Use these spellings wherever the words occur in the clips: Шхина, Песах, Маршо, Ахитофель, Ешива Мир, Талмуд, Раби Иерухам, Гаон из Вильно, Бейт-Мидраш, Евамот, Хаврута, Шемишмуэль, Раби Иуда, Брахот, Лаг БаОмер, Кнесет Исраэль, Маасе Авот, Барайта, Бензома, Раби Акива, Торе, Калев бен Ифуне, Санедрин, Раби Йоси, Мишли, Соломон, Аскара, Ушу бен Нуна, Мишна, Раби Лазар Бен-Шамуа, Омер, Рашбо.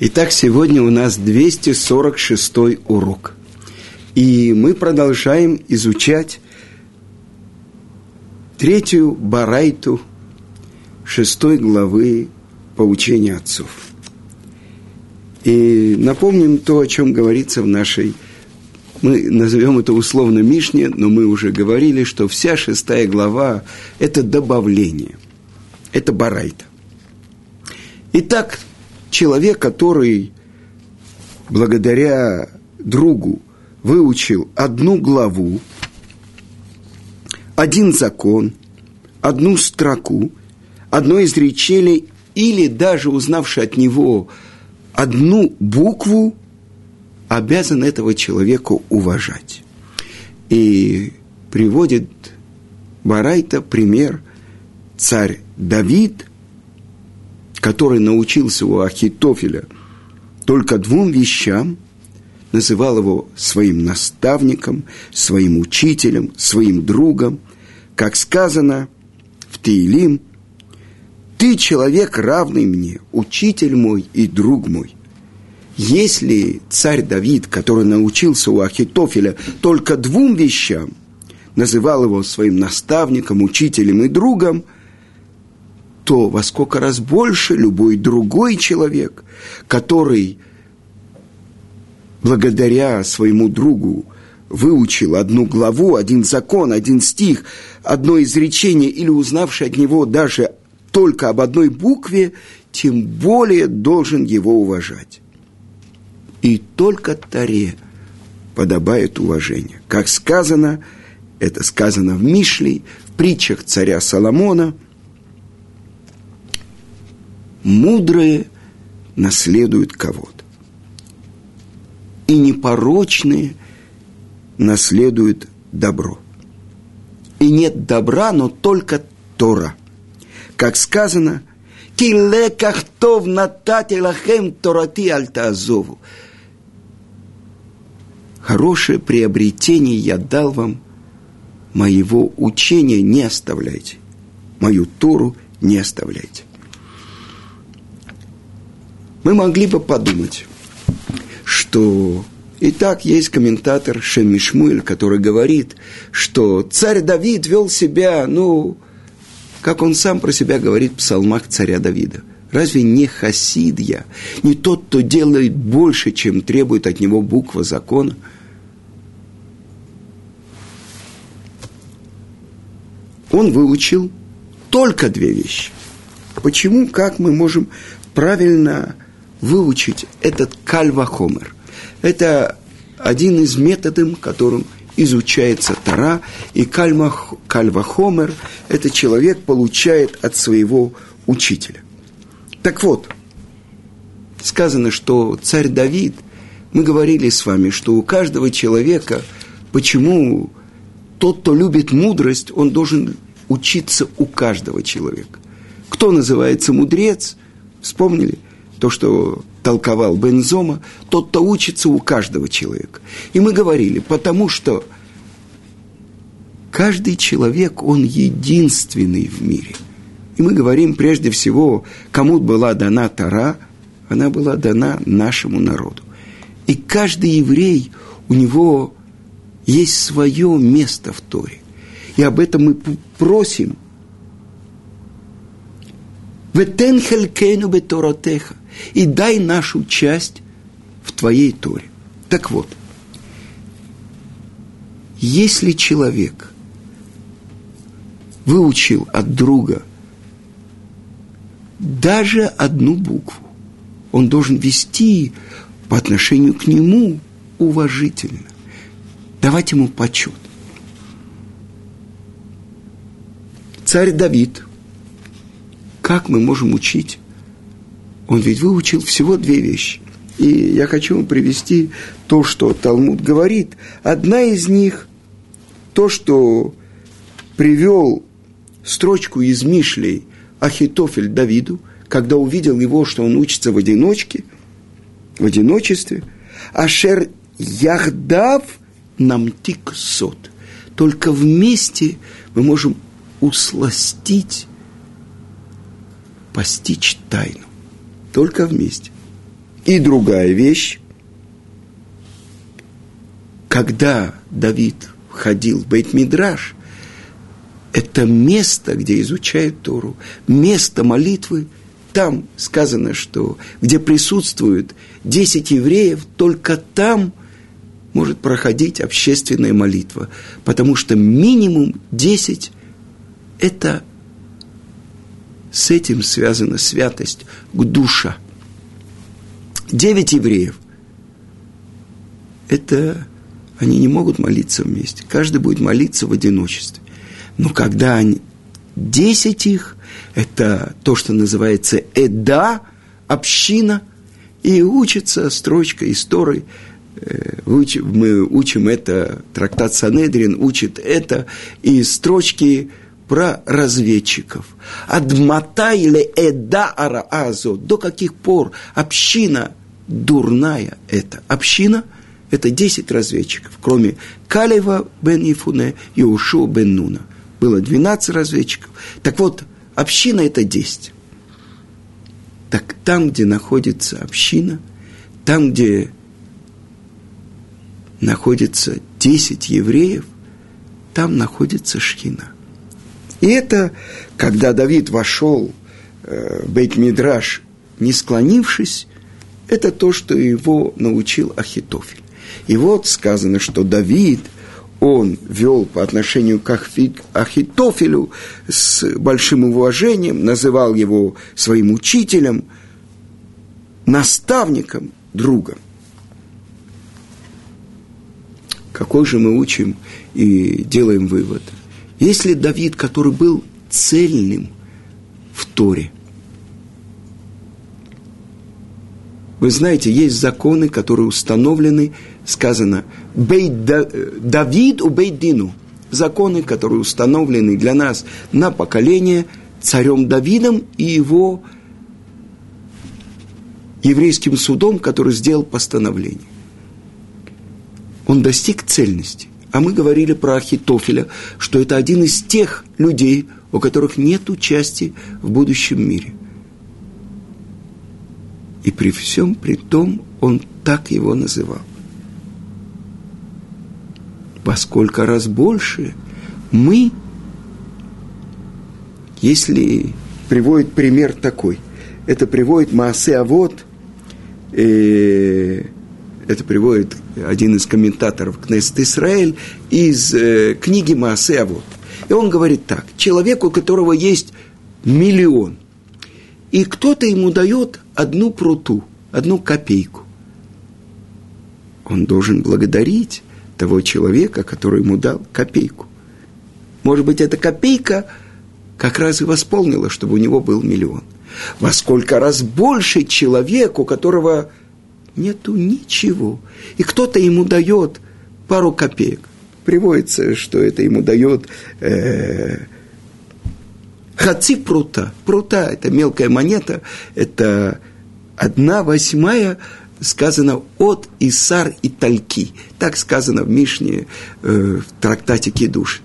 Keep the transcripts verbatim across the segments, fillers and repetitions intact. Итак, сегодня у нас двести сорок шестой урок. И мы продолжаем изучать третью барайту шестой главы «Поучения отцов». И напомним то, о чем говорится в нашей, мы назовем это условно Мишне, но мы уже говорили, что вся шестая глава – это добавление, это барайта. Итак, человек, который благодаря другу выучил одну главу, один закон, одну строку, одно изречение, или даже узнавший от него одну букву, обязан этого человека уважать. И приводит барайта пример царь Давид, который научился у Ахитофеля только двум вещам, называл его своим наставником, своим учителем, своим другом. Как сказано в Теилим: «Ты человек, равный мне, учитель мой и друг мой». Если царь Давид, который научился у Ахитофеля только двум вещам, называл его своим наставником, учителем и другом, то во сколько раз больше любой другой человек, который благодаря своему другу выучил одну главу, один закон, один стих, одно изречение или узнавший от него даже только об одной букве, тем более должен его уважать. И только Торе подобает уважение. Как сказано, это сказано в Мишли, в притчах царя Соломона: мудрые наследуют кого-то, и непорочные наследуют добро. И нет добра, но только Тора. Как сказано: «Ки леках тов натати лахем торати альтаазову». Хорошее приобретение я дал вам, моего учения не оставляйте, мою Тору не оставляйте. Мы могли бы подумать, что... Итак, есть комментатор Шемишмуэль, который говорит, что царь Давид вел себя, ну, как он сам про себя говорит в псалмах царя Давида. Разве не хасид я, не тот, кто делает больше, чем требует от него буква закона? Он выучил только две вещи. Почему, как мы можем правильно выучить этот каль баОмер? Это один из методов, которым изучается Тора, и каль баОмер – это человек получает от своего учителя. Так вот, сказано, что царь Давид, мы говорили с вами, что у каждого человека, почему тот, кто любит мудрость, он должен учиться у каждого человека. Кто называется мудрец? Вспомнили то, что толковал Бензома, тот, кто учится у каждого человека. И мы говорили, потому что каждый человек, он единственный в мире. И мы говорим прежде всего, кому была дана Тора, она была дана нашему народу. И каждый еврей, у него есть свое место в Торе. И об этом мы просим. «Вэтен хэлькэну бэторотеха» — и дай нашу часть в твоей Торе. Так вот, если человек выучил от друга даже одну букву, он должен вести по отношению к нему уважительно, давать ему почет. Царь Давид, как мы можем учить? Он ведь выучил всего две вещи. И я хочу вам привести то, что Талмуд говорит. Одна из них, то, что привел строчку из Мишлей Ахитофель Давиду, когда увидел его, что он учится в одиночке, в одиночестве. «Ашер яхдав намтик сот». Только вместе мы можем усластить, постичь тайну. Только вместе. И другая вещь. Когда Давид входил в Бейт-Мидраш, это место, где изучают Тору, место молитвы, там сказано, что где присутствуют десять евреев, только там может проходить общественная молитва, потому что минимум десять – это с этим связана святость душа. Девять евреев – это они не могут молиться вместе, каждый будет молиться в одиночестве. Но когда они, десять их, это то, что называется эда, община, и учится строчка из Торы, мы учим это, трактат Санедрин учит это, и строчки про разведчиков. Адмата или эда араазо, до каких пор община дурная это, община. Это десять разведчиков, кроме Калева бен Ифуне и Ушу бен Нуна. Было двенадцать разведчиков. Так вот, община – это десять. Так там, где находится община, там, где находится десять евреев, там находится шхина. И это, когда Давид вошел в Бейт-Мидраш, не склонившись, это то, что его научил Ахитофель. И вот сказано, что Давид, он вел по отношению к Ахитофелю с большим уважением, называл его своим учителем, наставником, другом. Какой же мы учим и делаем вывод? Если Давид, который был цельным в Торе, вы знаете, есть законы, которые установлены, сказано, «Бейт да, Давид у Бейдину». Законы, которые установлены для нас на поколение царем Давидом и его еврейским судом, который сделал постановление. Он достиг цельности. А мы говорили про Ахитофеля, что это один из тех людей, у которых нет части в будущем мире. И при всем при том он так его называл. Во сколько раз больше мы, если приводит пример такой, это приводит Маасе Авот, э, это приводит один из комментаторов Кнесет Исраэль из э, книги Маасе Авот. И он говорит так, человек, у которого есть миллион, и кто-то ему дает одну пруту, одну копейку. Он должен благодарить того человека, который ему дал копейку. Может быть, эта копейка как раз и восполнила, чтобы у него был миллион. Во сколько раз больше человек, у которого нету ничего, и кто-то ему дает пару копеек. Приводится, что это ему дает... Э- Хаци прута. Прута – это мелкая монета, это одна восьмая, сказано от Исар и Тальки. Так сказано в Мишне, э, в трактате Кидуш.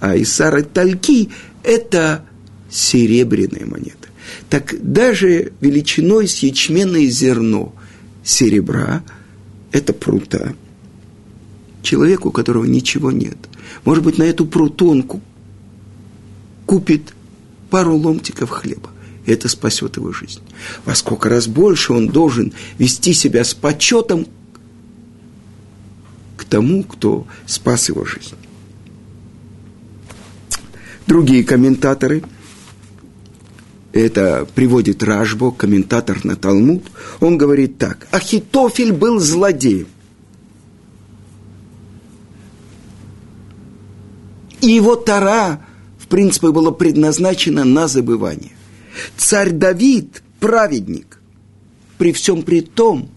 А Исар и Тальки – это серебряная монета. Так даже величиной с ячменное зерно серебра – это прута. Человеку, у которого ничего нет. Может быть, на эту прутонку купит пару ломтиков хлеба. И это спасет его жизнь. Во сколько раз больше он должен вести себя с почетом к тому, кто спас его жизнь. Другие комментаторы, это приводит Рашбо, комментатор на Талмуд, он говорит так, Ахитофель был злодеем. И его Тора в принципе, было предназначено на забывание. Царь Давид – праведник. При всем при том,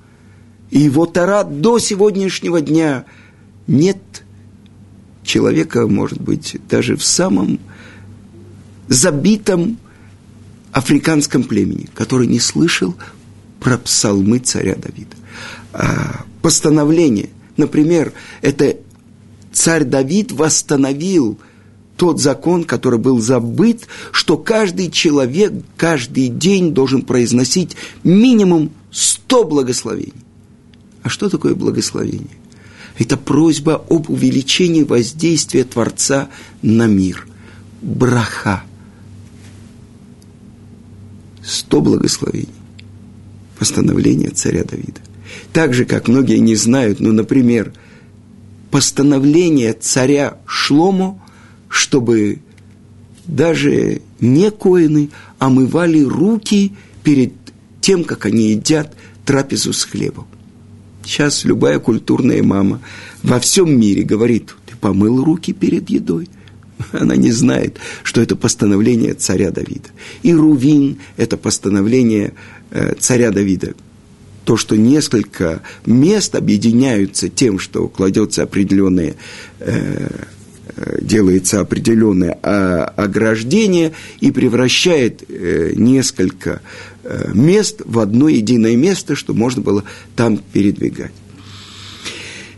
его Тора до сегодняшнего дня нет человека, может быть, даже в самом забитом африканском племени, который не слышал про псалмы царя Давида. А постановление, например, это царь Давид восстановил тот закон, который был забыт, что каждый человек каждый день должен произносить минимум сто благословений. А что такое благословение? Это просьба об увеличении воздействия Творца на мир. Браха. Сто благословений. Постановление царя Давида. Так же, как многие не знают, ну, например, постановление царя Шломо, чтобы даже не коины омывали руки перед тем, как они едят трапезу с хлебом. Сейчас любая культурная мама во всем мире говорит: ты помыл руки перед едой. Она не знает, что это постановление царя Давида. И Рувин – это постановление царя Давида. То, что несколько мест объединяются тем, что кладется определенное, делается определенное ограждение и превращает несколько мест в одно единое место, чтобы можно было там передвигать.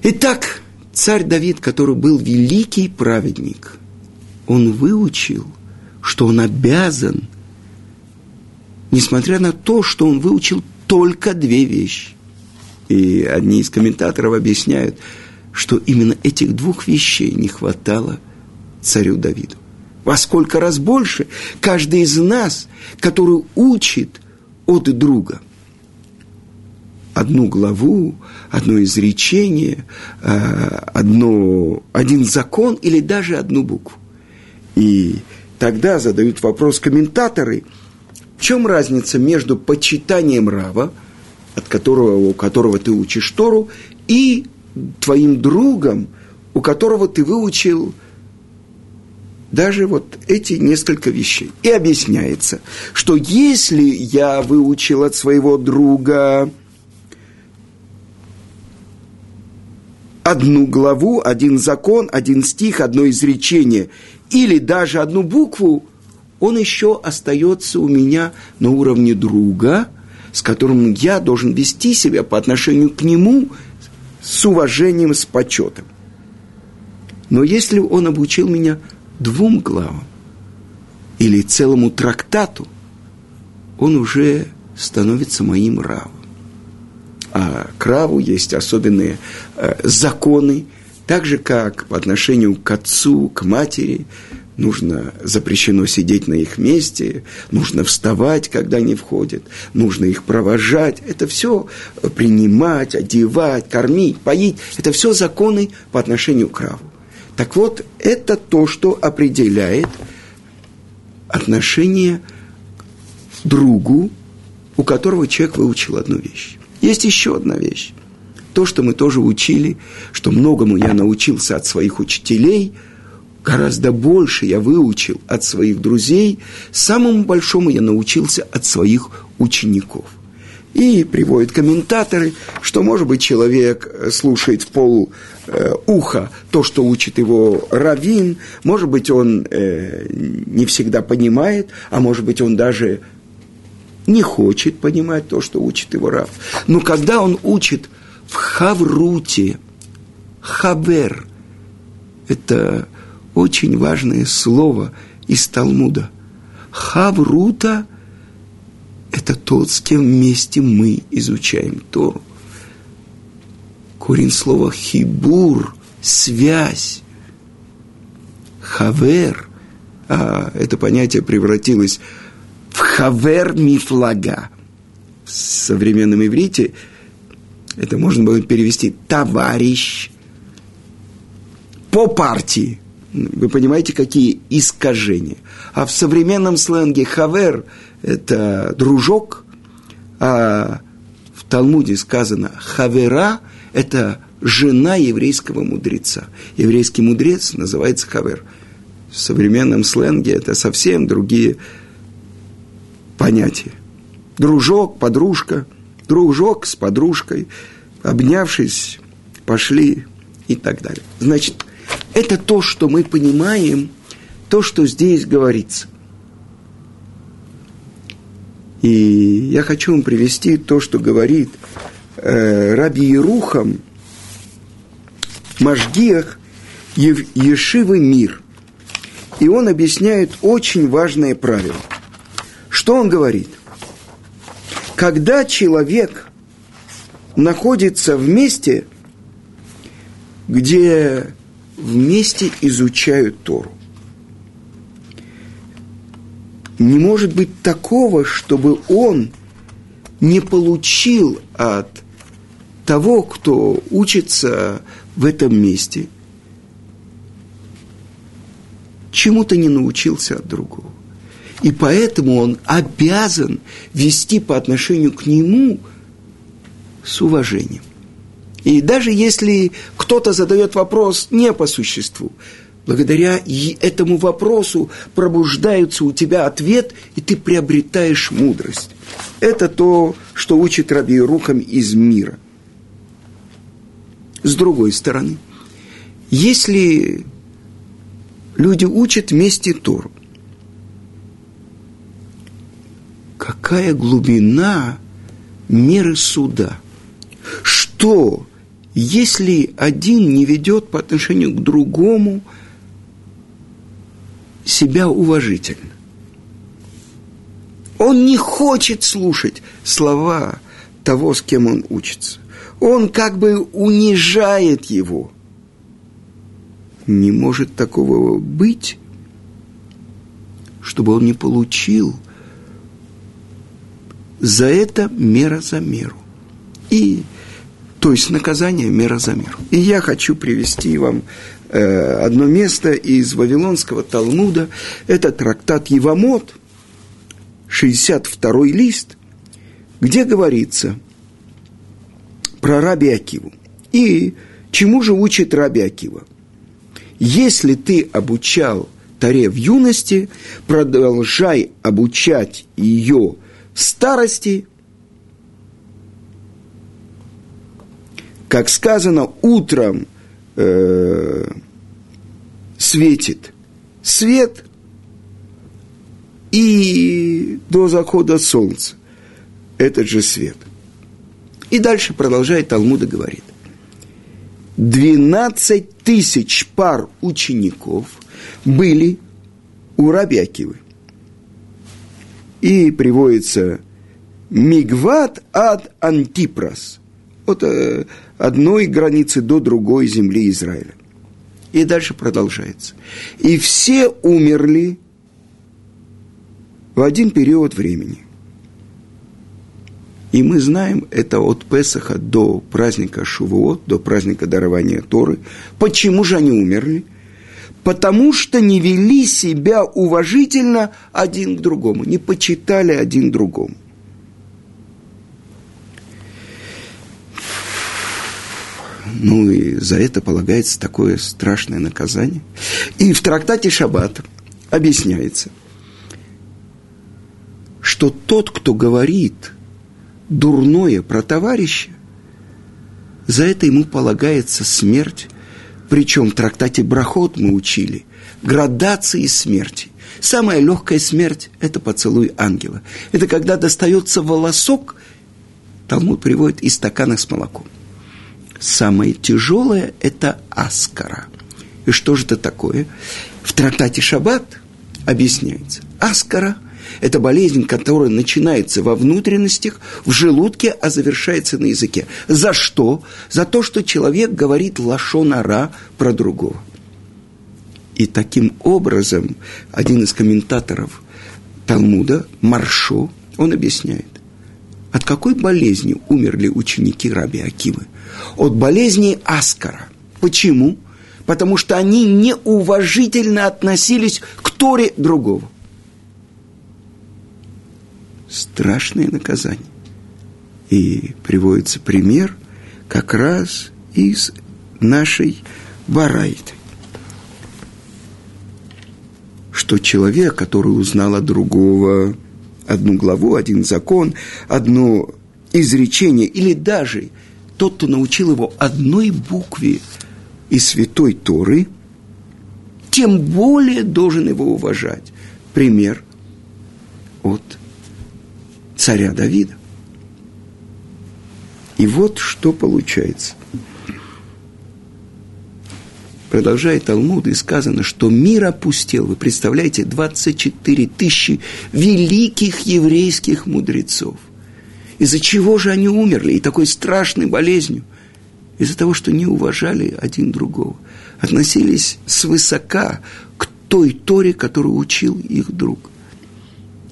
Итак, царь Давид, который был великий праведник, он выучил, что он обязан, несмотря на то, что он выучил только две вещи. И одни из комментаторов объясняют, что именно этих двух вещей не хватало царю Давиду. Во сколько раз больше каждый из нас, который учит от друга одну главу, одно изречение, одно, один закон или даже одну букву. И тогда задают вопрос комментаторы, в чем разница между почитанием рава, от которого, у которого ты учишь Тору, и твоим другом, у которого ты выучил даже вот эти несколько вещей. И объясняется, что если я выучил от своего друга одну главу, один закон, один стих, одно изречение или даже одну букву, он еще остается у меня на уровне друга, с которым я должен вести себя по отношению к нему с уважением, с почетом. Но если он обучил меня двум главам или целому трактату, он уже становится моим равом. А к раву есть особенные э, законы, так же, как по отношению к отцу, к матери. Нужно, запрещено сидеть на их месте, нужно вставать, когда они входят, нужно их провожать. Это все принимать, одевать, кормить, поить. Это все законы по отношению к раву. Так вот, это то, что определяет отношение к другу, у которого человек выучил одну вещь. Есть еще одна вещь. То, что мы тоже учили, что многому я научился от своих учителей, гораздо больше я выучил от своих друзей, самому большому я научился от своих учеников. И приводят комментаторы, что, может быть, человек слушает в пол э, уха то, что учит его раввин, может быть, он э, не всегда понимает, а может быть, он даже не хочет понимать то, что учит его рав. Но когда он учит в хавруте, хавер, это очень важное слово из Талмуда. Хаврута – это тот, с кем вместе мы изучаем Тору. Корень слова хибур – связь. Хавер а, – это понятие превратилось в хавер мифлага. В современном иврите это можно было перевести «товарищ по партии». Вы понимаете, какие искажения. А в современном сленге хавер – это дружок, а в Талмуде сказано хавера – это жена еврейского мудреца. Еврейский мудрец называется хавер. В современном сленге это совсем другие понятия. Дружок, подружка, дружок с подружкой, обнявшись, пошли и так далее. Значит, это то, что мы понимаем, то, что здесь говорится. И я хочу вам привести то, что говорит э, Раби Иерухам, Машгиах Ешивы Мир. И он объясняет очень важное правило. Что он говорит? Когда человек находится в месте, где вместе изучают Тору, не может быть такого, чтобы он не получил от того, кто учится в этом месте, чему-то не научился от другого. И поэтому он обязан вести по отношению к нему с уважением. И даже если кто-то задает вопрос не по существу, благодаря этому вопросу пробуждается у тебя ответ, и ты приобретаешь мудрость. Это то, что учит Раби Иерухам из мира. С другой стороны, если люди учат вместе Тору, какая глубина меры суда? Что, если один не ведет по отношению к другому себя уважительно? Он не хочет слушать слова того, с кем он учится. Он как бы унижает его. Не может такого быть, чтобы он не получил за это мера за меру. И, то есть наказание мера за меру. И я хочу привести вам э, одно место из Вавилонского Талмуда. Это трактат Евамот, шестьдесят второй лист, где говорится про Раби Акиву. И чему же учит Раби Акива? Если ты обучал Торе в юности, продолжай обучать ее в старости. Как сказано, утром э, светит свет и до захода солнца этот же свет. И дальше продолжает Талмуд и говорит. Двенадцать тысяч пар учеников были у Раби Акивы. И приводится «Мигват ад Антипрас» от одной границы до другой земли Израиля. И дальше продолжается. И все умерли в один период времени. И мы знаем это от Песаха до праздника Шавуот, до праздника дарования Торы. Почему же они умерли? Потому что не вели себя уважительно один к другому, не почитали один другому. Ну и за это полагается такое страшное наказание. И в трактате «Шаббат» объясняется, что тот, кто говорит дурное про товарища, за это ему полагается смерть. Причем в трактате «Брахот» мы учили градации смерти. Самая легкая смерть – это поцелуй ангела. Это когда достается волосок, Талмуд приводит, из стакана с молоком. Самое тяжелое – это аскара. И что же это такое? В трактате «Шаббат» объясняется. Аскара – это болезнь, которая начинается во внутренностях, в желудке, а завершается на языке. За что? За то, что человек говорит лашон ара про другого. И таким образом один из комментаторов Талмуда, Маршо, он объясняет. От какой болезни умерли ученики Раби Акивы? От болезни аскара. Почему? Потому что они неуважительно относились к Торе другого. Страшное наказание. И приводится пример как раз из нашей Барайты. Что человек, который узнал от другого одну главу, один закон, одно изречение, или даже тот, кто научил его одной букве из Святой Торы, тем более должен его уважать. Пример от царя Давида. И вот что получается. Продолжает Талмуд, и сказано, что мир опустел. Вы представляете, двадцать четыре тысячи великих еврейских мудрецов. Из-за чего же они умерли? И такой страшной болезнью. Из-за того, что не уважали один другого. Относились свысока к той Торе, которую учил их друг.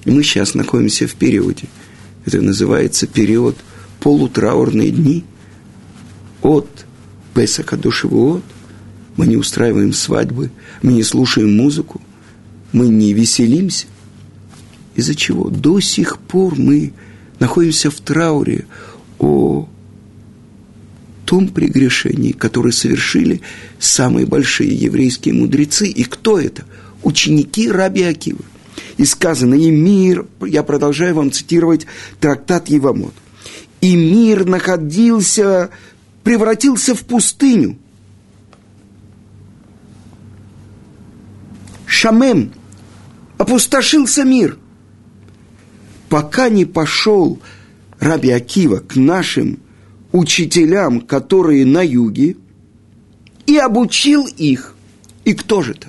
И мы сейчас находимся в периоде. Это называется период полутраурные дни. От Песаха до Шавуот. Мы не устраиваем свадьбы, мы не слушаем музыку, мы не веселимся. Из-за чего? До сих пор мы находимся в трауре о том прегрешении, которое совершили самые большие еврейские мудрецы. И кто это? Ученики раби Акивы. И сказано, и мир, я продолжаю вам цитировать трактат Евамот. И мир находился, превратился в пустыню. Шамем, опустошился мир. Пока не пошел раби Акива к нашим учителям, которые на юге, и обучил их. И кто же это?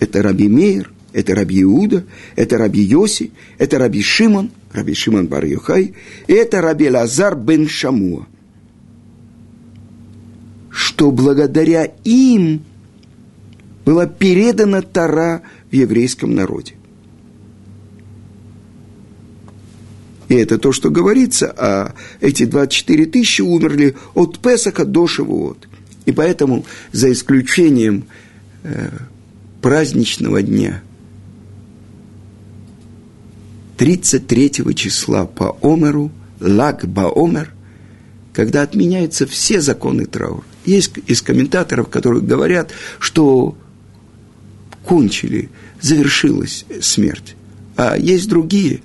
Это раби Мейр, это раби Иуда, это раби Йоси, это раби Шимон, раби Шимон Бар-Йохай, это раби Лазар Бен-Шамуа. Что благодаря им была передана Тора в еврейском народе. И это то, что говорится, а эти двадцать четыре тысячи умерли от Песаха до Шавуот. И поэтому, за исключением э, праздничного дня, тридцать третьего числа по Омеру, Лаг БаОмер, когда отменяются все законы траура. Есть из комментаторов, которые говорят, что кончили, завершилась смерть. А есть другие,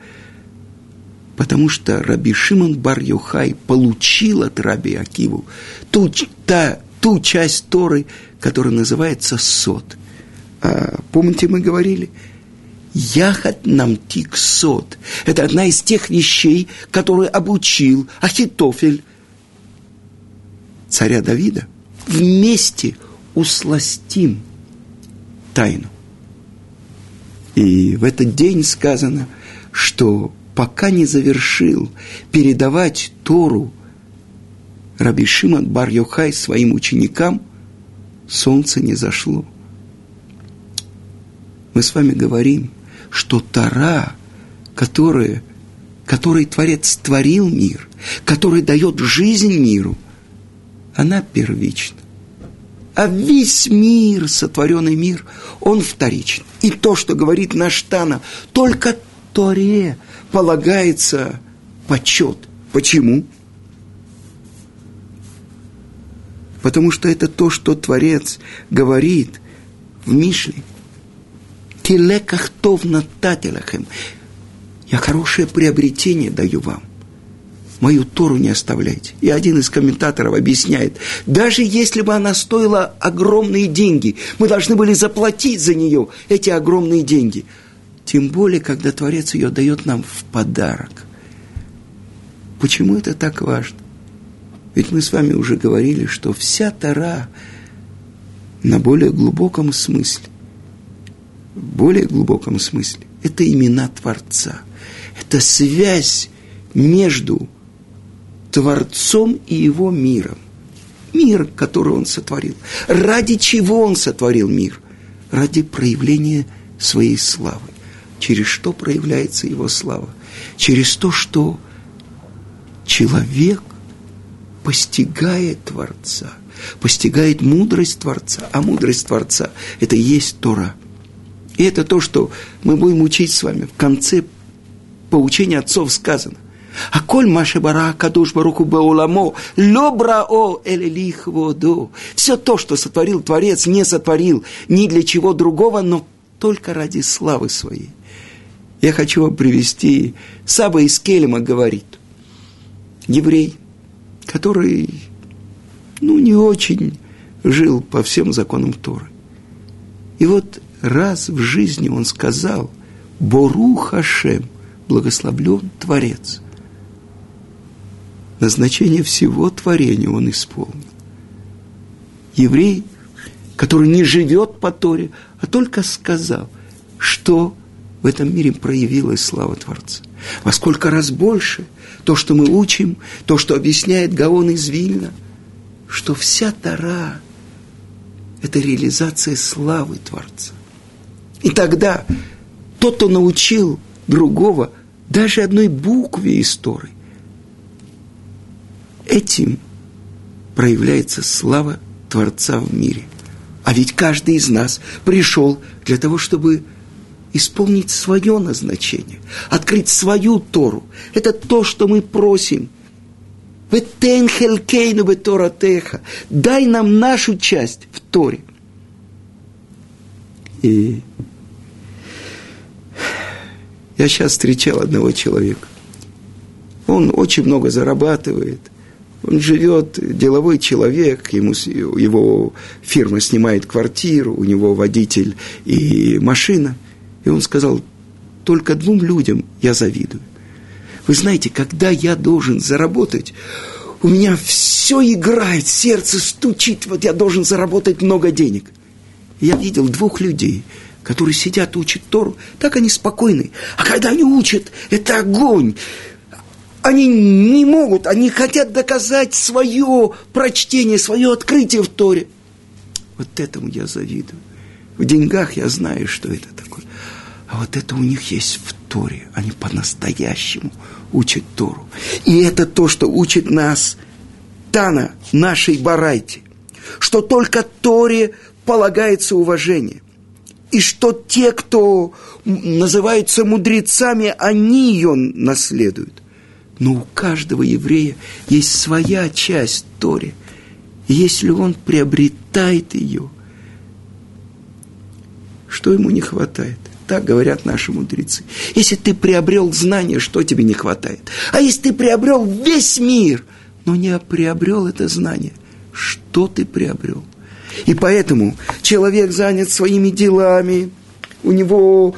потому что раби Шимон Бар-Йохай получил от раби Акиву ту, та, ту часть Торы, которая называется сот. А, помните, мы говорили, яхат намтик сот. Это одна из тех вещей, которые обучил Ахитофель царя Давида. Вместе усластим тайну. И в этот день сказано, что пока не завершил передавать Тору раби Шимон Бар-Йохай своим ученикам, солнце не зашло. Мы с вами говорим, что Тора, которая, которой Творец творил мир, который дает жизнь миру, она первична. А весь мир, сотворенный мир, он вторичен. И то, что говорит наш Тана, только Торе полагается почет. Почему? Потому что это то, что Творец говорит в Мишли. Телекахтов на тателяхем. Я хорошее приобретение даю вам. Мою Тору не оставляйте. И один из комментаторов объясняет, даже если бы она стоила огромные деньги, мы должны были заплатить за нее эти огромные деньги. Тем более, когда Творец ее дает нам в подарок. Почему это так важно? Ведь мы с вами уже говорили, что вся Тора на более глубоком смысле, в более глубоком смысле, это имена Творца. Это связь между Творцом и его миром. Мир, который он сотворил. Ради чего он сотворил мир? Ради проявления своей славы. Через что проявляется его слава? Через то, что человек постигает Творца, постигает мудрость Творца. А мудрость Творца – это и есть Тора. И это то, что мы будем учить с вами. В конце поучения отцов сказано. А коль маше бара кадуш баруху бауламо, лобрао элелих водо. Все то, что сотворил Творец, не сотворил ни для чего другого, но только ради славы своей. Я хочу вам привести, Саба из Келема говорит, еврей, который, ну, не очень жил по всем законам Торы. И вот раз в жизни он сказал, Борух Хашем, благословлен Творец. Назначение всего творения он исполнил. Еврей который не живет по Торе, а только сказал, что в этом мире проявилась слава Творца. Во сколько раз больше то, что мы учим, то, что объясняет Гаон из Вильно, что вся Тора – это реализация славы Творца. И тогда тот, кто научил другого даже одной букве из Торы, этим проявляется слава Творца в мире. А ведь каждый из нас пришел для того, чтобы исполнить свое назначение, открыть свою Тору. Это то, что мы просим. «Вэтэн хэлькейну бэторатеха» – дай нам нашу часть в Торе. И я сейчас встречал одного человека. Он очень много зарабатывает. Он живет, деловой человек, ему, его фирма снимает квартиру, у него водитель и машина. И он сказал, только двум людям я завидую. Вы знаете, когда я должен заработать, у меня все играет, сердце стучит, вот я должен заработать много денег. Я видел двух людей, которые сидят, учат Тору, так они спокойны. А когда они учат, это огонь. Они не могут, они хотят доказать свое прочтение, свое открытие в Торе. Вот этому я завидую. В деньгах я знаю, что это такое. А вот это у них есть в Торе. Они по-настоящему учат Тору. И это то, что учит нас Тана, нашей Барайти. Что только Торе полагается уважение. И что те, кто называются мудрецами, они ее наследуют. Но у каждого еврея есть своя часть Торы. И если он приобретает ее, что ему не хватает? Так говорят наши мудрецы. Если ты приобрел знание, что тебе не хватает? А если ты приобрел весь мир, но не приобрел это знание, что ты приобрел? И поэтому человек занят своими делами, у него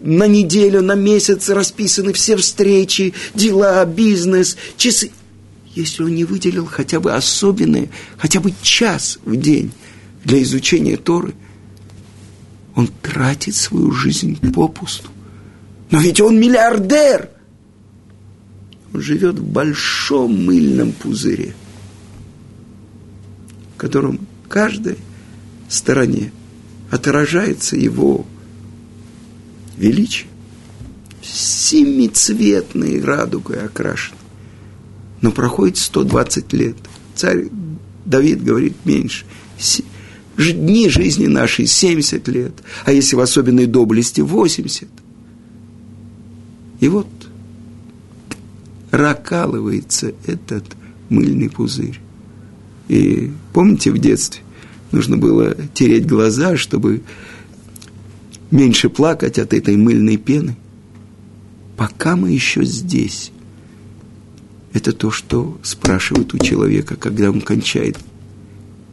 на неделю, на месяц расписаны все встречи, дела, бизнес, часы. Если он не выделил хотя бы особенные, хотя бы час в день для изучения Торы, он тратит свою жизнь попусту. Но ведь он миллиардер. Он живет в большом мыльном пузыре, в котором в каждой стороне отражается его величие. Семицветной радугой окрашен. Но проходит сто двадцать лет. Царь Давид говорит меньше. Дни жизни нашей семьдесят лет, а если в особенной доблести восемьдесят. И вот прокалывается этот мыльный пузырь. И помните, в детстве нужно было тереть глаза, чтобы меньше плакать от этой мыльной пены. Пока мы еще здесь. Это то, что спрашивают у человека, когда он кончает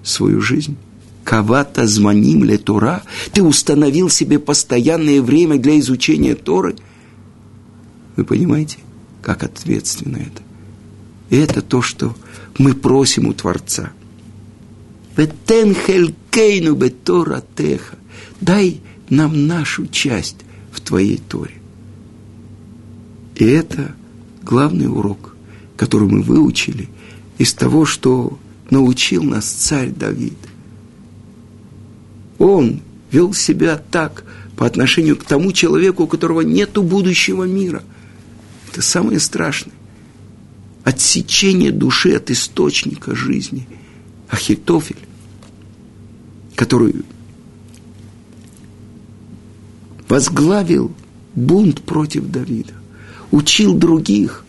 свою жизнь. Кавата звоним ле Тора. Ты установил себе постоянное время для изучения Торы. Вы понимаете, как ответственно это? И это то, что мы просим у Творца. Бетен хелькейну бетора теха. Дай нам нашу часть в Твоей Торе. И это главный урок, который мы выучили из того, что научил нас царь Давид. Он вел себя так по отношению к тому человеку, у которого нету будущего мира. Это самое страшное. Отсечение души от источника жизни. Ахитофель, который возглавил бунт против Давида, учил других,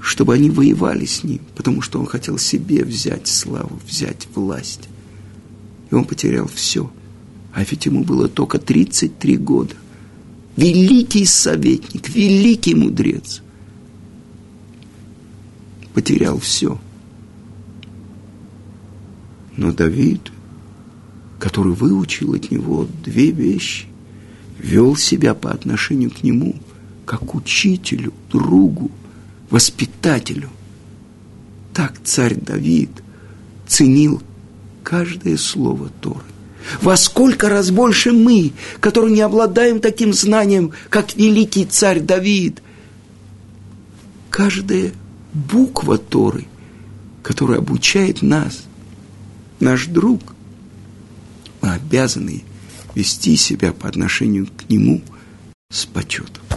чтобы они воевали с ним, потому что он хотел себе взять славу, взять власть. И он потерял все. А ведь ему было только тридцать три года. Великий советник, великий мудрец. Потерял все. Но Давид, который выучил от него две вещи, вел себя по отношению к нему, как учителю, другу, воспитателю. Так царь Давид ценил каждое слово Торы. во сколько раз больше мы, которые не обладаем таким знанием, как великий царь Давид. Каждая буква Торы, которая обучает нас, наш друг, мы обязаны вести себя по отношению к нему с почетом.